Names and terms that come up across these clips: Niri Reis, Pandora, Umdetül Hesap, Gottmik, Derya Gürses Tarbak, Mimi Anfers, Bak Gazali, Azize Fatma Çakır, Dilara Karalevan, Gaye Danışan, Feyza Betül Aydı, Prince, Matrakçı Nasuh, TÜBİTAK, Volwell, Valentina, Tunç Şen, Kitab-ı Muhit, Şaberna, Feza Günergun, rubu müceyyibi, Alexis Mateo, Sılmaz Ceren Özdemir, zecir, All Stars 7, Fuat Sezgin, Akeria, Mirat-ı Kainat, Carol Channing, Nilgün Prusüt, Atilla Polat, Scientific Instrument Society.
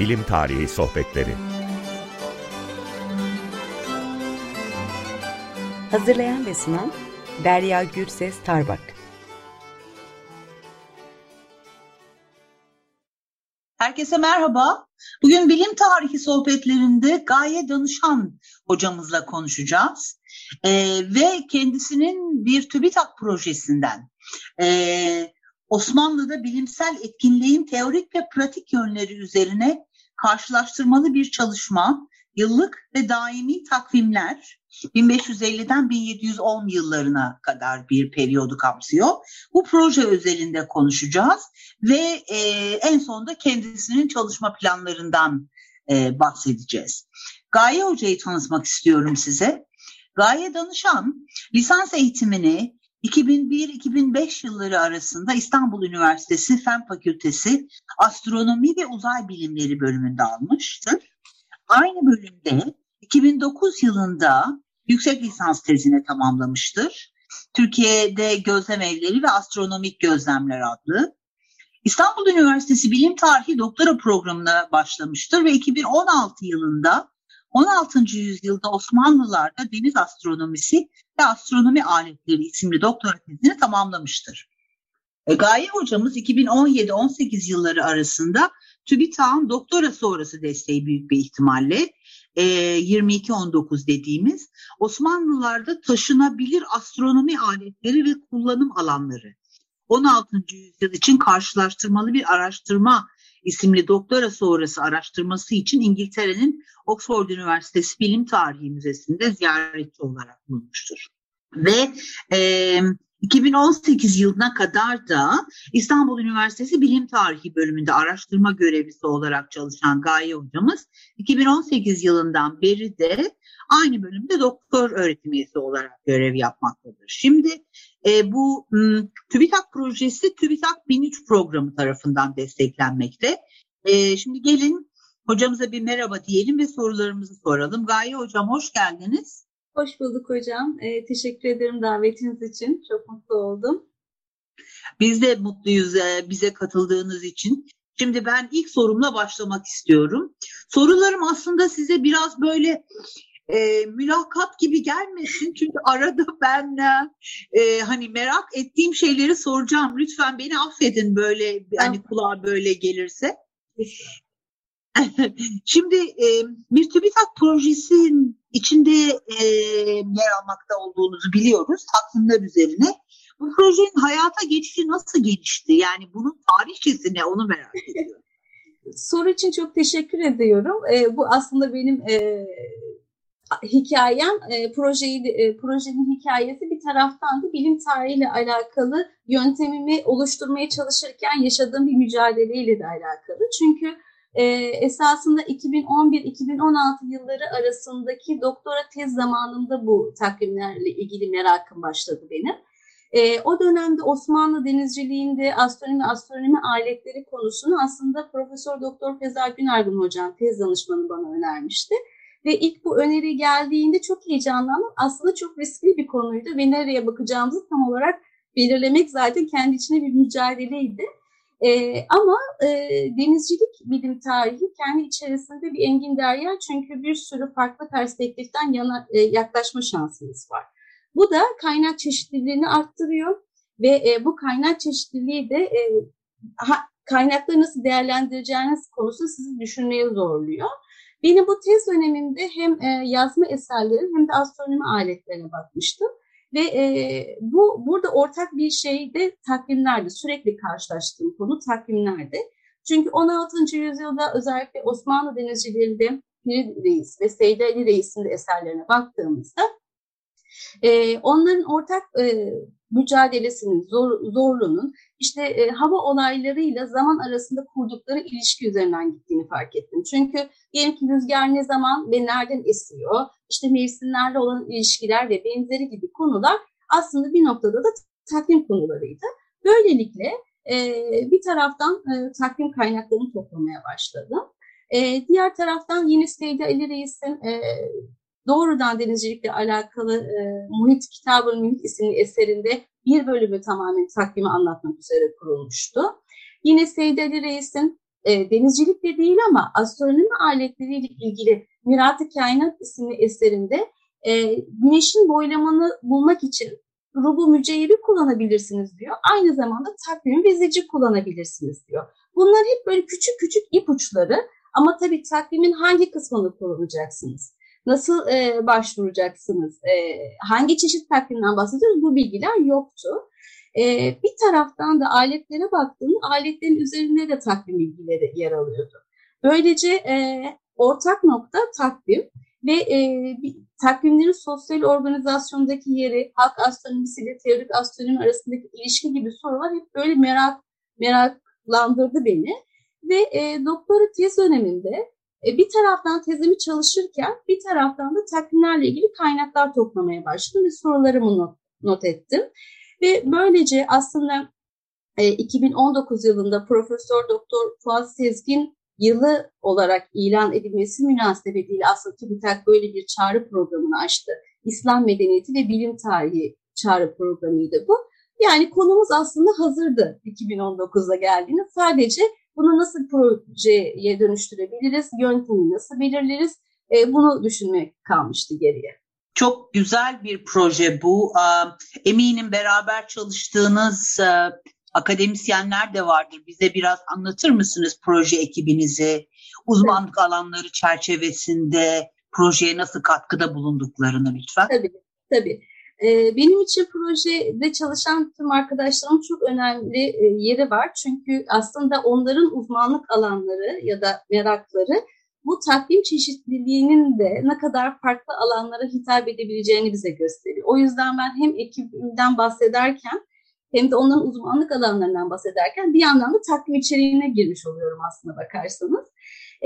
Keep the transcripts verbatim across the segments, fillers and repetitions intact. Bilim Tarihi Sohbetleri. Hazırlayan ve sunan Derya Gürses Tarbak. Herkese merhaba. Bugün bilim tarihi sohbetlerinde Gaye Danışan hocamızla konuşacağız. Ee, ve kendisinin bir TÜBİTAK projesinden e, Osmanlı'da bilimsel etkinliğin teorik ve pratik yönleri üzerine karşılaştırmalı bir çalışma, yıllık ve daimi takvimler bin beş yüz elliden bin yedi yüz on yıllarına kadar bir periyodu kapsıyor. Bu proje özelinde konuşacağız ve e, en sonunda kendisinin çalışma planlarından e, bahsedeceğiz. Gaye Hoca'yı tanıtmak istiyorum size. Gaye Danışan lisans eğitimini iki bin bir iki bin beş yılları arasında İstanbul Üniversitesi Fen Fakültesi Astronomi ve Uzay Bilimleri bölümünde almıştır. Aynı bölümde iki bin dokuz yılında yüksek lisans tezini tamamlamıştır. Türkiye'de Gözlem Evleri ve Astronomik Gözlemler adlı. İstanbul Üniversitesi Bilim Tarihi Doktora Programı'na başlamıştır ve iki bin on altı yılında on altıncı yüzyılda Osmanlılar'da Deniz Astronomisi ve Astronomi Aletleri isimli doktora tezini tamamlamıştır. Gaye hocamız iki bin on yedi on sekiz yılları arasında TÜBİTAK'ın doktora sonrası desteği büyük bir ihtimalle yirmi iki on dokuz dediğimiz Osmanlılar'da taşınabilir astronomi aletleri ve kullanım alanları on altıncı yüzyıl için karşılaştırmalı bir araştırma isimli doktora sonrası araştırması için İngiltere'nin Oxford Üniversitesi Bilim Tarihi Müzesi'nde ziyaretçi olarak bulunmuştur. Ve e, iki bin on sekiz yılına kadar da İstanbul Üniversitesi Bilim Tarihi bölümünde araştırma görevlisi olarak çalışan Gaye hocamız iki bin on sekiz yılından beri de aynı bölümde doktor öğretim üyesi olarak görev yapmaktadır. Şimdi e, bu m, TÜBİTAK projesi TÜBİTAK bin üç programı tarafından desteklenmekte. E, şimdi gelin hocamıza bir merhaba diyelim ve sorularımızı soralım. Gaye hocam hoş geldiniz. Hoş bulduk hocam. E, teşekkür ederim davetiniz için. Çok mutlu oldum. Biz de mutluyuz e, bize katıldığınız için. Şimdi ben ilk sorumla başlamak istiyorum. Sorularım aslında size biraz böyle e, mülakat gibi gelmesin. Çünkü arada ben e, hani merak ettiğim şeyleri soracağım. Lütfen beni affedin böyle hani kulağa böyle gelirse. Şimdi e, bir TÜBİTAK projesi içinde e, yer almakta olduğunuzu biliyoruz takvimler üzerine. Bu projenin hayata geçişi nasıl gelişti? Yani bunun tarihçesi ne? Onu merak ediyorum. Soru için çok teşekkür ediyorum. E, bu aslında benim e, hikayem. E, projeyi, e, projenin hikayesi bir taraftan da bilim tarihiyle alakalı yöntemimi oluşturmaya çalışırken yaşadığım bir mücadeleyle de alakalı. Çünkü Ee, esasında iki bin on bir iki bin on altı yılları arasındaki doktora tez zamanında bu takvimlerle ilgili merakım başladı benim. Ee, o dönemde Osmanlı denizciliğinde astronomi astronomi aletleri konusunu aslında Profesör Doktor Feza Günergun hocam tez danışmanı bana önermişti. Ve ilk bu öneri geldiğinde çok heyecanlandım. Aslında çok riskli bir konuydu ve nereye bakacağımızı tam olarak belirlemek zaten kendi içinde bir mücadeleydi. Ee, ama e, denizcilik bilim tarihi kendi içerisinde bir engin derya çünkü bir sürü farklı perspektiften yana, e, yaklaşma şansımız var. Bu da kaynak çeşitliliğini arttırıyor ve e, bu kaynak çeşitliliği de e, ha, kaynakları nasıl değerlendireceğiniz konusu sizi düşünmeye zorluyor. Benim bu tez dönemimde hem e, yazma eserleri hem de astronomi aletlerine bakmıştım. Ve e, bu burada ortak bir şey de takvimlerdi. Sürekli karşılaştığım konu takvimlerdi. Çünkü on altıncı yüzyılda özellikle Osmanlı denizcilerinde Niri Reis ve Seydi Ali Reis'in de eserlerine baktığımızda e, onların ortak e, mücadelesinin, zor, zorluğunun işte e, hava olaylarıyla zaman arasında kurdukları ilişki üzerinden gittiğini fark ettim. Çünkü diyelim ki rüzgar ne zaman ve nereden esiyor, işte mevsimlerle olan ilişkiler ve benzeri gibi konular aslında bir noktada da takvim konularıydı. Böylelikle e, bir taraftan e, takvim kaynaklarını toplamaya başladım. E, diğer taraftan yine Seydi Ali Reis'in e, doğrudan denizcilikle alakalı e, Muhit Kitab-ı Muhit isimli eserinde bir bölümü tamamen takvimi anlatmak üzere kurulmuştu. Yine Seydi Ali Reis'in e, denizcilikle değil ama astronomi aletleriyle ilgili Mirat-ı Kainat isimli eserinde e, güneşin boylamanı bulmak için rubu müceyyibi kullanabilirsiniz diyor. Aynı zamanda takvim ve zecir kullanabilirsiniz diyor. Bunlar hep böyle küçük küçük ipuçları ama tabii takvimin hangi kısmını kullanacaksınız? Nasıl e, başvuracaksınız? E, hangi çeşit takvimden bahsediyoruz? Bu bilgiler yoktu. E, bir taraftan da aletlere baktığımda aletlerin üzerinde de takvim bilgileri yer alıyordu. Böylece e, ortak nokta takvim ve e, bir, takvimlerin sosyal organizasyondaki yeri, halk astronomisiyle teorik astronomi arasındaki ilişki gibi sorular hep böyle merak meraklandırdı beni. Ve e, doktora tez döneminde bir taraftan tezimi çalışırken bir taraftan da takvimlerle ilgili kaynaklar toplamaya başladım ve sorularımı not, not ettim. Ve böylece aslında iki bin on dokuz yılında Profesör Doktor Fuat Sezgin yılı olarak ilan edilmesi münasebetiyle aslında TÜBİTAK böyle bir çağrı programını açtı. İslam Medeniyeti ve Bilim Tarihi çağrı programıydı bu. Yani konumuz aslında hazırdı iki bin on dokuzda geldiğinde, sadece bunu nasıl projeye dönüştürebiliriz, yöntemi nasıl belirleriz, bunu düşünmek kalmıştı geriye. Çok güzel bir proje bu. Eminim beraber çalıştığınız akademisyenler de vardır. Bize biraz anlatır mısınız proje ekibinizi, uzmanlık evet. alanları çerçevesinde projeye nasıl katkıda bulunduklarını lütfen? Tabii, tabii. Benim için projede çalışan tüm arkadaşlarım çok önemli yeri var. Çünkü aslında onların uzmanlık alanları ya da merakları bu takvim çeşitliliğinin de ne kadar farklı alanlara hitap edebileceğini bize gösteriyor. O yüzden ben hem ekibimden bahsederken hem de onların uzmanlık alanlarından bahsederken bir yandan da takvim içeriğine girmiş oluyorum aslında bakarsanız.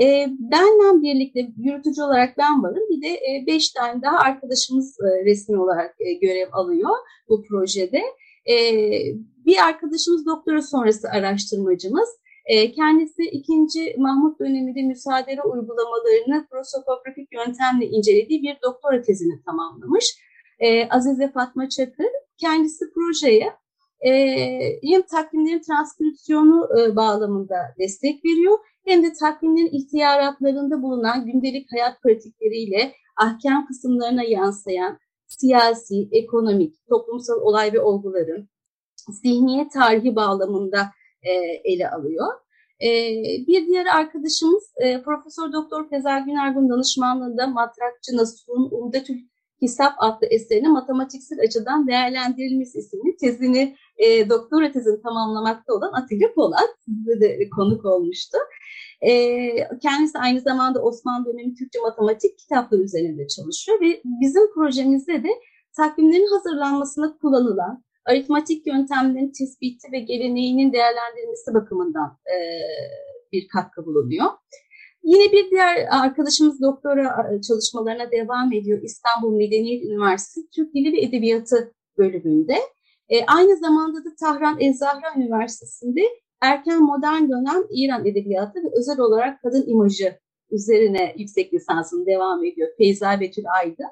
E, benle birlikte yürütücü olarak ben varım. Bir de e, beş tane daha arkadaşımız e, resmi olarak e, görev alıyor bu projede. E, bir arkadaşımız doktora sonrası araştırmacımız. E, kendisi ikinci Mahmut döneminde müsaade uygulamalarını prosopografik yöntemle incelediği bir doktora tezini tamamlamış. E, Azize Fatma Çakır kendisi projeye Ee, hem takvimlerin transkripsiyonu e, bağlamında destek veriyor hem de takvimlerin ihtiyaratlarında bulunan gündelik hayat pratikleriyle ahkam kısımlarına yansıyan siyasi, ekonomik, toplumsal olay ve olguların zihniyet tarihi bağlamında e, ele alıyor. E, bir diğer arkadaşımız e, Profesör Doktor Feza Günergun danışmanlığında Matrakçı Nasuh'un Umdetül Hesap adlı eserini matematiksel açıdan değerlendirilmesi isimli tezini, e, doktora tezini tamamlamakta olan Atilla Polat sizde de konuk olmuştu. E, kendisi aynı zamanda Osmanlı dönemi Türkçe matematik kitapları üzerinde çalışıyor ve bizim projemizde de takvimlerin hazırlanmasına kullanılan aritmatik yöntemlerin tespiti ve geleneğinin değerlendirilmesi bakımından e, bir katkı bulunuyor. Yine bir diğer arkadaşımız doktora çalışmalarına devam ediyor. İstanbul Medeniyet Üniversitesi Türk Dili ve Edebiyatı bölümünde. E, aynı zamanda da Tahran El-Zahra Üniversitesi'nde erken modern dönem İran edebiyatı ve özel olarak kadın imajı üzerine yüksek lisansını devam ediyor Feyza Betül Aydı.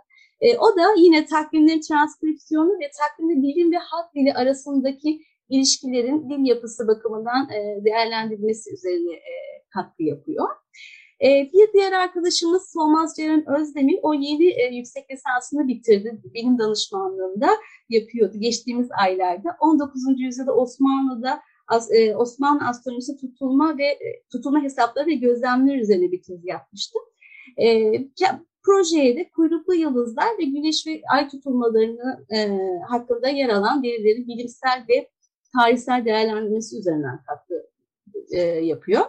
E, o da yine takvimlerin transkripsiyonu ve takvimde bilim ve halk dili arasındaki ilişkilerin dil yapısı bakımından e, değerlendirilmesi üzerine e, katkı yapıyor. Bir diğer arkadaşımız Sılmaz Ceren Özdemir, o yeni yüksek lisansını bitirdi, benim danışmanlığımda yapıyordu geçtiğimiz aylarda. on dokuzuncu yüzyılda Osmanlı'da Osmanlı astronomisi tutulma ve tutulma hesapları ve gözlemler üzerine bir tez yapmıştı. Projeye de kuyruklu yıldızlar ve güneş ve ay tutulmalarını hakkında yer alan verilerin bilimsel ve tarihsel değerlendirmesi üzerinden katkı yapıyor.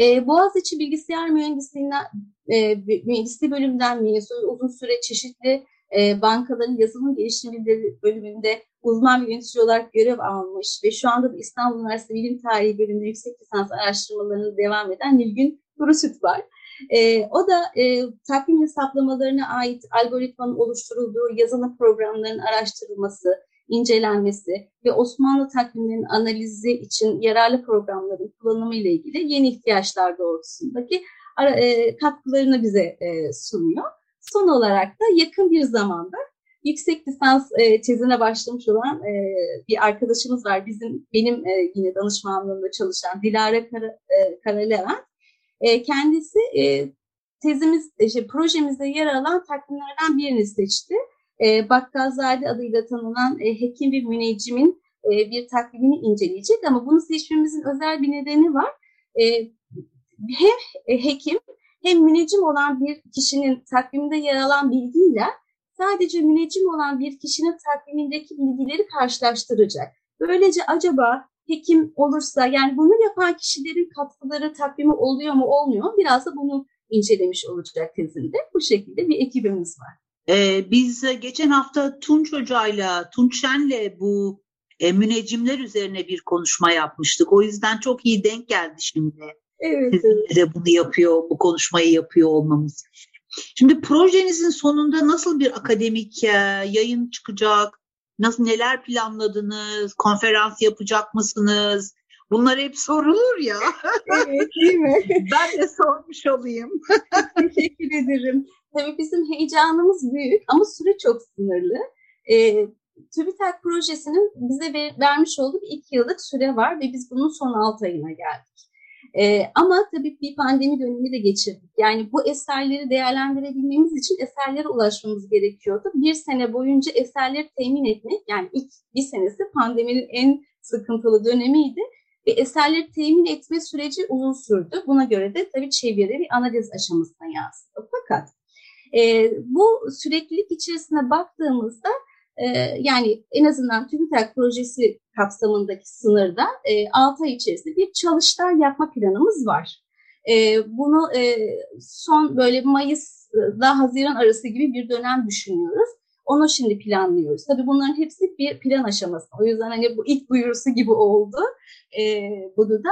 E, Boğaziçi Bilgisayar Mühendisliğinden, e, Mühendisliği bölümünden mezun, uzun süre çeşitli e, bankaların yazılım gelişimleri bölümünde uzman bir yönetici olarak görev almış ve şu anda da İstanbul Üniversitesi Bilim Tarihi bölümünde yüksek lisans araştırmalarını devam eden Nilgün Prusüt var. E, o da e, takvim hesaplamalarına ait algoritmanın oluşturulduğu yazılım programlarının araştırılması, incelenmesi ve Osmanlı takvimlerinin analizi için yararlı programların kullanımı ile ilgili yeni ihtiyaçlar doğrultusundaki katkılarını bize sunuyor. Son olarak da yakın bir zamanda yüksek lisans e, tezine başlamış olan e, bir arkadaşımız var. Bizim benim e, yine danışmanlığımda çalışan Dilara Kar- e, Karalevan. E, kendisi e, tezimiz, işte, projemizde yer alan takvimlerden birini seçti. E, Bak Gazali adıyla tanınan e, hekim bir müneccimin e, bir takvimini inceleyecek ama bunu seçmemizin özel bir nedeni var. E, hem hekim hem müneccim olan bir kişinin takvimde yer alan bilgiyle sadece müneccim olan bir kişinin takvimindeki bilgileri karşılaştıracak. Böylece acaba hekim olursa, yani bunu yapan kişilerin katkıları takvime oluyor mu olmuyor mu, biraz da bunu incelemiş olacak tezinde. Bu şekilde bir ekibimiz var. Ee, biz geçen hafta Tunç Ocağı'yla, Tunç Şen'le bu e, müneccimler üzerine bir konuşma yapmıştık. O yüzden çok iyi denk geldi şimdi. Evet, evet. De bunu yapıyor, bu konuşmayı yapıyor olmamız. Şimdi projenizin sonunda nasıl bir akademik yayın çıkacak? Nasıl, neler planladınız? Konferans yapacak mısınız? Bunlar hep sorulur ya. Evet, değil mi? Ben de sormuş olayım. Teşekkür ederim. Tabii bizim heyecanımız büyük ama süre çok sınırlı. Ee, TÜBİTAK projesinin bize ver, vermiş olduğu iki yıllık süre var ve biz bunun son altı ayına geldik. Ee, ama tabii bir pandemi dönemi de geçirdik. Yani bu eserleri değerlendirebilmemiz için eserlere ulaşmamız gerekiyordu. Bir sene boyunca eserleri temin etmek, yani ilk bir senesi pandeminin en sıkıntılı dönemiydi. Ve eserleri temin etme süreci uzun sürdü. Buna göre de tabii çeviri bir analiz aşamasına yansıdı. Fakat e, bu süreklilik içerisine baktığımızda yani en azından TÜBİTAK projesi kapsamındaki sınırda altı ay içerisinde bir çalıştay yapma planımız var. Bunu son böyle Mayıs'la Haziran arası gibi bir dönem düşünüyoruz. Onu şimdi planlıyoruz. Tabii bunların hepsi bir plan aşaması. O yüzden hani bu ilk buyurusu gibi oldu. Bunu da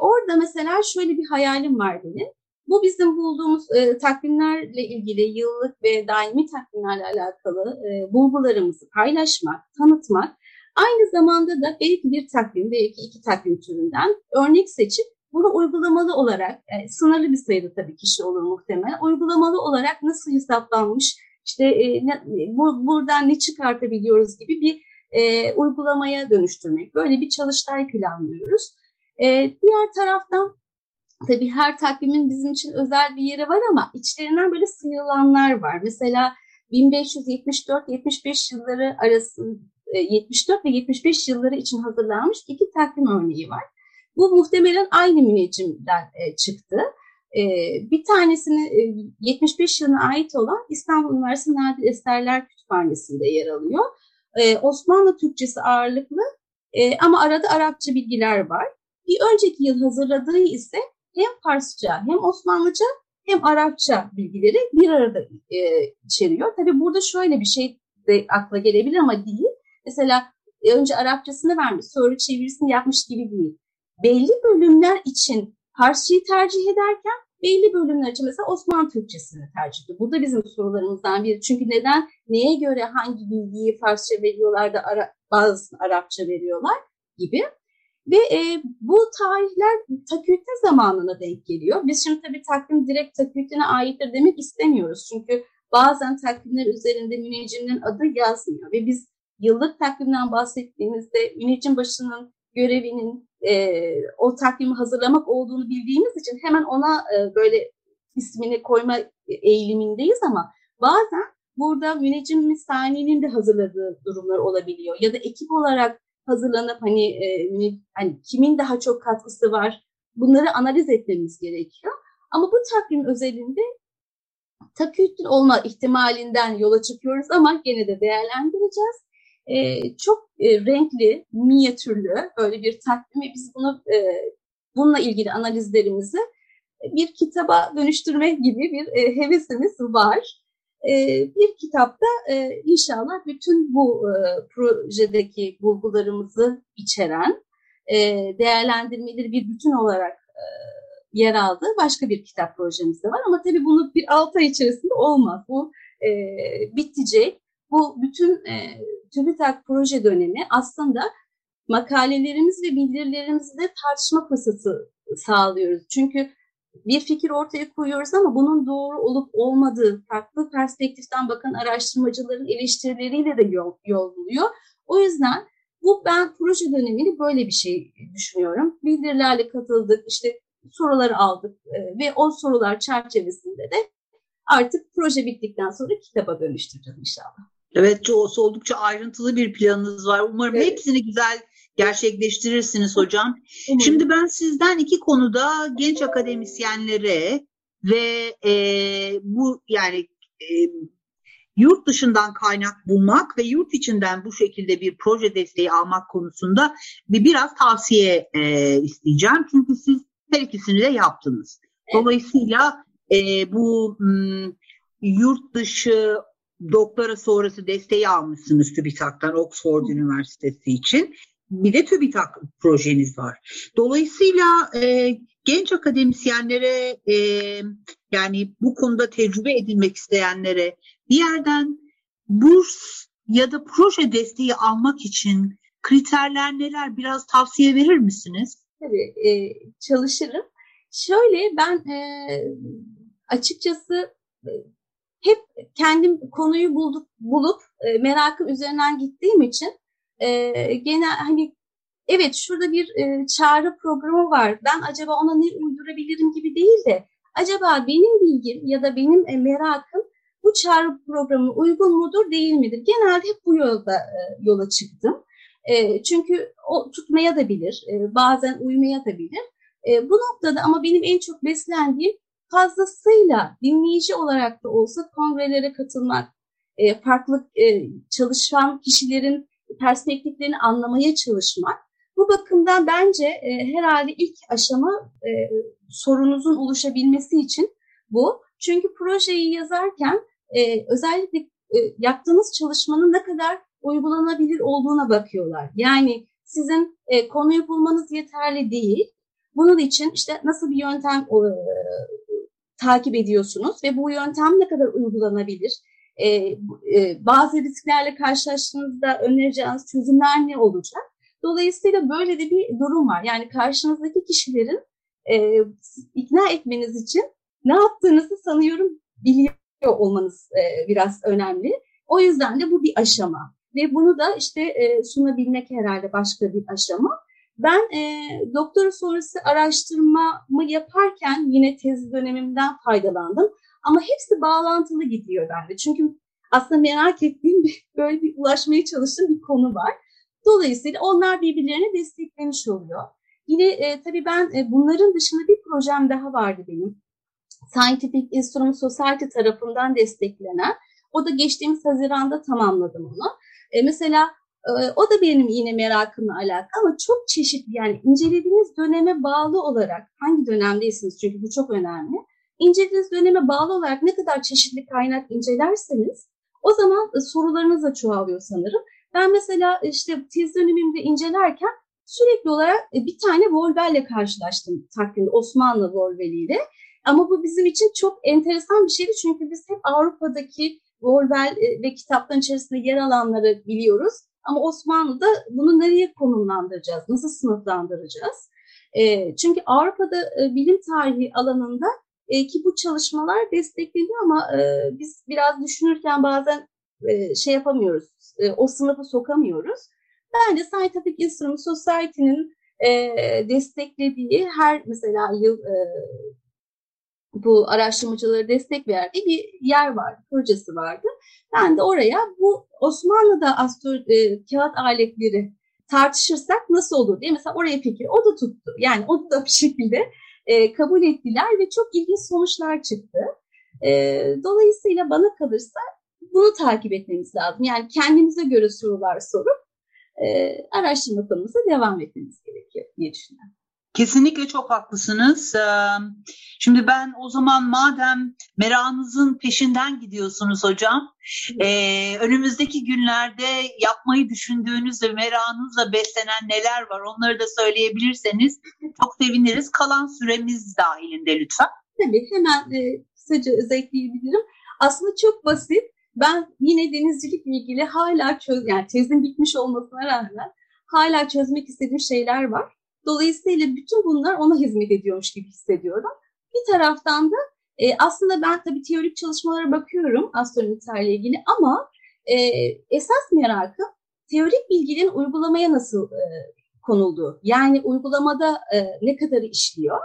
orada mesela şöyle bir hayalim var benim. Bu bizim bulduğumuz e, takvimlerle ilgili yıllık ve daimi takvimlerle alakalı e, bulgularımızı paylaşmak, tanıtmak. Aynı zamanda da belki bir takvim, belki iki takvim türünden örnek seçip bunu uygulamalı olarak, e, sınırlı bir sayıda tabii kişi olur muhtemelen, uygulamalı olarak nasıl hesaplanmış, işte e, ne, bu, buradan ne çıkartabiliyoruz gibi bir e, uygulamaya dönüştürmek. Böyle bir çalıştay planlıyoruz. E, diğer taraftan, tabii her takvimin bizim için özel bir yeri var ama içlerinden böyle sıyrılanlar var. Mesela bin beş yüz yetmiş dört yetmiş beş yılları arası, yetmiş dört ve yetmiş beş yılları için hazırlanmış iki takvim örneği var. Bu muhtemelen aynı müneccimden çıktı. Bir tanesini yetmiş beş yılına ait olan İstanbul Üniversitesi Nadir Eserler Kütüphanesi'nde yer alıyor. Osmanlı Türkçesi ağırlıklı ama arada Arapça bilgiler var. Bir önceki yıl hazırladığı ise hem Farsça, hem Osmanlıca, hem Arapça bilgileri bir arada e, içeriyor. Tabii burada şöyle bir şey de akla gelebilir ama değil. Mesela önce Arapçasını vermiş, sonra çevirisini yapmış gibi değil. Belli bölümler için Farsçayı tercih ederken, belli bölümler için mesela Osmanlı Türkçesini tercih ediyor. Bu da bizim sorularımızdan biri. Çünkü neden, neye göre hangi bilgiyi Farsça veriyorlar da Ara, bazısını Arapça veriyorlar gibi. Ve e, bu tarihler takvite zamanına denk geliyor. Biz şimdi tabii takvim direkt takvitine aittir demek istemiyoruz. Çünkü bazen takvimler üzerinde müneccimlerin adı yazmıyor. Ve biz yıllık takvimden bahsettiğimizde müneccim başının görevinin e, o takvimi hazırlamak olduğunu bildiğimiz için hemen ona e, böyle ismini koyma eğilimindeyiz ama bazen burada müneccim saniyenin de hazırladığı durumlar olabiliyor. Ya da ekip olarak hazırlanıp hani, e, hani kimin daha çok katkısı var, bunları analiz etmemiz gerekiyor. Ama bu takvim özelinde takvitli olma ihtimalinden yola çıkıyoruz ama gene de değerlendireceğiz. E, çok e, renkli, minyatürlü böyle bir takvim ve biz bunu e, bununla ilgili analizlerimizi bir kitaba dönüştürme gibi bir e, hevesimiz var. Bir kitapta inşallah bütün bu projedeki bulgularımızı içeren, değerlendirmeleri bir bütün olarak yer aldığı başka bir kitap projemiz de var. Ama tabii bunu bir altı ay içerisinde olmaz. Bu bitecek. Bu bütün TÜBİTAK proje dönemi aslında makalelerimiz ve bildirilerimizde tartışma fırsatı sağlıyoruz. Çünkü bir fikir ortaya koyuyoruz ama bunun doğru olup olmadığı farklı perspektiften bakan araştırmacıların eleştirileriyle de yol, yol buluyor. O yüzden bu ben proje dönemini böyle bir şey düşünüyorum. Bildirilerle katıldık, işte soruları aldık ve o sorular çerçevesinde de artık proje bittikten sonra kitaba dönüştüreceğim inşallah. Evet, çoğusu oldukça ayrıntılı bir planınız var. Umarım evet. Hepsini güzel gerçekleştirirsiniz hocam. Umarım. Şimdi ben sizden iki konuda genç akademisyenlere ve e, bu yani e, yurt dışından kaynak bulmak ve yurt içinden bu şekilde bir proje desteği almak konusunda bir biraz tavsiye e, isteyeceğim. Çünkü siz her ikisini de yaptınız. Dolayısıyla e, bu m, yurt dışı doktora sonrası desteği almışsınız TÜBİTAK'tan, Oxford Üniversitesi için. Bir de TÜBİTAK projeniz var. Dolayısıyla e, genç akademisyenlere e, yani bu konuda tecrübe edinmek isteyenlere bir yerden burs ya da proje desteği almak için kriterler neler? Biraz tavsiye verir misiniz? Tabii e, çalışırım. Şöyle ben e, açıkçası e, hep kendim konuyu bulduk, bulup e, merakım üzerinden gittiğim için e, genel hani evet şurada bir e, çağrı programı var. Ben acaba ona ne uydurabilirim gibi değil de acaba benim bilgim ya da benim e, merakım bu çağrı programı uygun mudur değil midir? Genelde hep bu yolda e, yola çıktım. E, çünkü o tutmaya da bilir. E, bazen uymaya da bilir. E, bu noktada ama benim en çok beslendiğim fazlasıyla dinleyici olarak da olsa kongrelere katılmak, farklı çalışan kişilerin perspektiflerini anlamaya çalışmak. Bu bakımdan bence herhalde ilk aşama sorunuzun oluşabilmesi için bu. Çünkü projeyi yazarken özellikle yaptığınız çalışmanın ne kadar uygulanabilir olduğuna bakıyorlar. Yani sizin konuyu bulmanız yeterli değil. Bunun için işte nasıl bir yöntem takip ediyorsunuz ve bu yöntem ne kadar uygulanabilir? Ee, e, bazı risklerle karşılaştığınızda önereceğiniz çözümler ne olacak? Dolayısıyla böyle de bir durum var. Yani karşınızdaki kişilerin e, ikna etmeniz için ne yaptığınızı sanıyorum biliyor olmanız e, biraz önemli. O yüzden de bu bir aşama ve bunu da işte e, sunabilmek herhalde başka bir aşama. Ben e, doktora sonrası araştırmamı yaparken yine tez dönemimden faydalandım. Ama hepsi bağlantılı gidiyor bende. Çünkü aslında merak ettiğim bir, böyle bir ulaşmaya çalıştığım bir konu var. Dolayısıyla onlar birbirlerine desteklemiş oluyor. Yine e, tabii ben e, bunların dışında bir projem daha vardı benim. Scientific Instrument Society tarafından desteklenen. O da geçtiğimiz Haziran'da tamamladım onu. E, mesela... O da benim yine merakımla alakalı ama çok çeşitli yani incelediğiniz döneme bağlı olarak hangi dönemdeysiniz çünkü bu çok önemli. İncelediğiniz döneme bağlı olarak ne kadar çeşitli kaynak incelerseniz o zaman sorularınız da çoğalıyor sanırım. Ben mesela işte tez dönemimde incelerken sürekli olarak bir tane Volwell'le karşılaştım takvimde Osmanlı Volwell'iyle. Ama bu bizim için çok enteresan bir şeydi çünkü biz hep Avrupa'daki Volwell ve kitapların içerisinde yer alanları biliyoruz. Ama Osmanlı'da bunu nereye konumlandıracağız, nasıl sınıflandıracağız? E, çünkü Avrupa'da e, bilim tarihi alanında e, ki bu çalışmalar destekleniyor ama e, biz biraz düşünürken bazen e, şey yapamıyoruz, e, o sınıfı sokamıyoruz. Bence Scientific Instrument Society'nin e, desteklediği her mesela yıl e, bu araştırmacılara destek verdiği bir yer vardı, projesi vardı. Ben de oraya bu Osmanlı'da astro, e, kağıt aletleri tartışırsak nasıl olur diye mesela oraya fikir o da tuttu. Yani o da bir şekilde e, kabul ettiler ve çok ilginç sonuçlar çıktı. E, dolayısıyla bana kalırsa bunu takip etmemiz lazım. Yani kendimize göre sorular sorup e, araştırma konumuza devam etmemiz gerekiyor diye düşünüyorum. Kesinlikle çok haklısınız. Şimdi ben o zaman madem merakınızın peşinden gidiyorsunuz hocam, önümüzdeki günlerde yapmayı düşündüğünüz ve merakınızla beslenen neler var onları da söyleyebilirseniz çok seviniriz. Kalan süremiz dahilinde lütfen. Tabii hemen kısaca özetleyebilirim. Aslında çok basit. Ben yine denizcilikle ilgili hala çöz, yani tezin bitmiş olmasına rağmen hala çözmek istediğim şeyler var. Dolayısıyla bütün bunlar ona hizmet ediyormuş gibi hissediyorum. Bir taraftan da e, aslında ben tabii teorik çalışmalara bakıyorum astronomitlerle ilgili ama e, esas merakım teorik bilginin uygulamaya nasıl e, konulduğu. Yani uygulamada e, ne kadarı işliyor?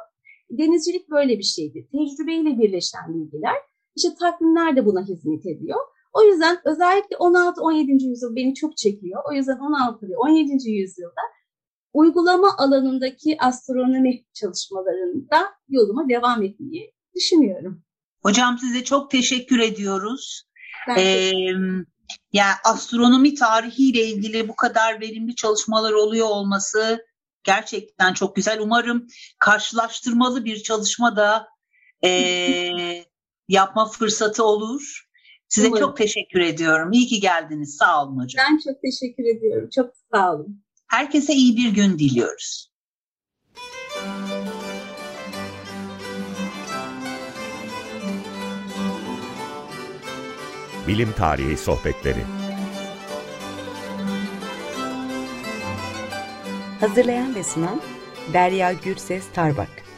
Denizcilik böyle bir şeydi. Tecrübeyle birleşen bilgiler. İşte takvimler de buna hizmet ediyor. O yüzden özellikle on altı on yedinci yüzyıl beni çok çekiyor. O yüzden on altı ve on yedinci yüzyılda uygulama alanındaki astronomi çalışmalarında yoluma devam etmeyi düşünüyorum. Hocam size çok teşekkür ediyoruz. Ben teşekkür ederim. Ee, yani astronomi tarihiyle ilgili bu kadar verimli çalışmalar oluyor olması gerçekten çok güzel. Umarım karşılaştırmalı bir çalışma da e, yapma fırsatı olur. Size Umarım. Çok teşekkür ediyorum. İyi ki geldiniz. Sağ olun hocam. Ben çok teşekkür ediyorum. Çok sağ olun. Herkese iyi bir gün diliyoruz. Bilim Tarihi Sohbetleri. Hazırlayan ve sunan Derya Gürses Tarbak.